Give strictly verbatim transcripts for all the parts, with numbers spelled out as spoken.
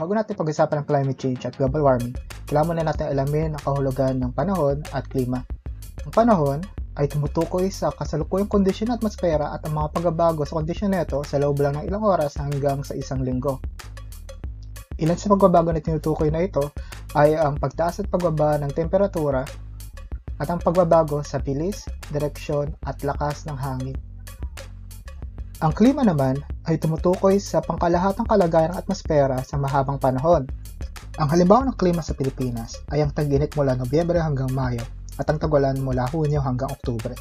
Bago natin pag-usapan ang climate change at global warming, kailangan muna natin alamin ang kahulugan ng panahon at klima. Ang panahon ay tumutukoy sa kasalukuyang kondisyon at atmosfera at ang mga pagbabago sa kondisyon nito sa loob lang ng ilang oras hanggang sa isang linggo. Ilan sa pagbabago na tinutukoy na ito ay ang pagtaas at pagbaba ng temperatura at ang pagbabago sa bilis, direksyon at lakas ng hangin. Ang klima naman ay tumutukoy sa pangkalahatang kalagayan ng atmosfera sa mahabang panahon. Ang halimbawa ng klima sa Pilipinas ay ang tag-init mula Nobyembre hanggang Mayo at ang tag-ulan mula Hunyo hanggang Oktubre.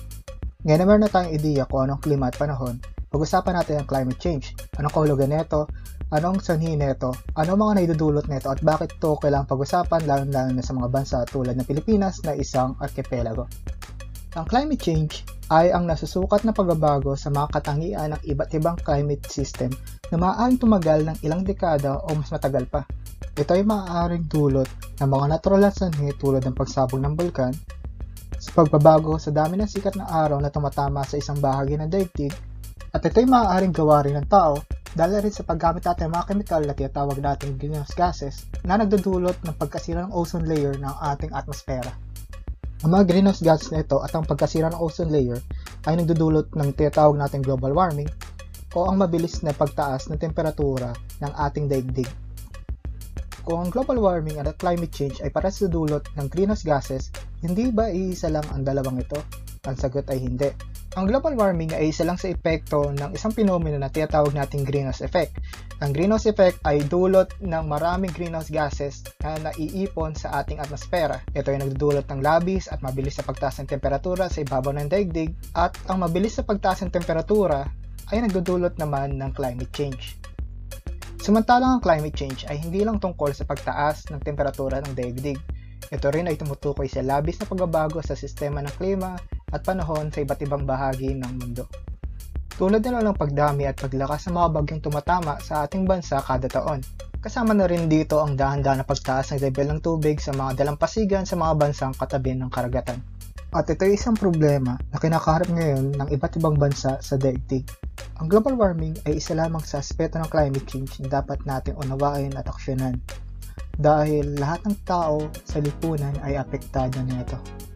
Ngayon naman na tayong ideya kung anong klima at panahon, pag-usapan natin ang climate change, anong kahulugan nito, anong sanhi nito, anong mga naidudulot nito at bakit ito kailangang pag-usapan lalo-lalo na sa mga bansa tulad ng Pilipinas na isang arkipelago. Ang climate change ay ang nasusukat na pagbabago sa mga katangian ng iba't ibang climate system na maaaring tumagal ng ilang dekada o mas matagal pa. Ito ay maaaring dulot ng mga natural na sanhi tulad ng pagsabog ng bulkan, sa pagbabago sa dami ng sikat ng araw na tumatama sa isang bahagi ng daigdig, at ito ay maaaring gawa rin ng tao dahil rin sa paggamit natin ng mga kemikal na tinatawag nating greenhouse gases na nagdudulot ng pagkasira ng ozone layer ng ating atmosfera. Ang mga greenhouse gases nito at ang pagkasira ng ozone layer ay nagdudulot ng tinatawag nating global warming o ang mabilis na pagtaas ng temperatura ng ating daigdig. Kung ang global warming at climate change ay parehas dudulot ng greenhouse gases, hindi ba iisa lang ang dalawang ito? Ang sagot ay hindi. Ang global warming ay isa lang sa epekto ng isang pinomeno na tinatawag nating greenhouse effect. Ang greenhouse effect ay dulot ng maraming greenhouse gases na naiipon sa ating atmosfera. Ito ay nagdudulot ng labis at mabilis na pagtaas ng temperatura sa ibabaw ng daigdig, at ang mabilis na pagtaas ng temperatura ay nagdudulot naman ng climate change. Samantalang ang climate change ay hindi lang tungkol sa pagtaas ng temperatura ng daigdig. Ito rin ay tumutukoy sa labis na pagbabago sa sistema ng klima at panahon sa iba't ibang bahagi ng mundo. Tulad na lang ng pagdami at paglakas ng mga bagyong tumatama sa ating bansa kada taon. Kasama na rin dito ang dahan-dahan na pagtaas ng level ng tubig sa mga dalampasigan sa mga bansang katabi ng karagatan. At ito ay isang problema na kinakaharap ngayon ng iba't ibang bansa sa daigdig. Ang global warming ay isa lamang sa aspeto ng climate change na dapat nating unawain at aksyonan, dahil lahat ng tao sa lipunan ay apektado nito.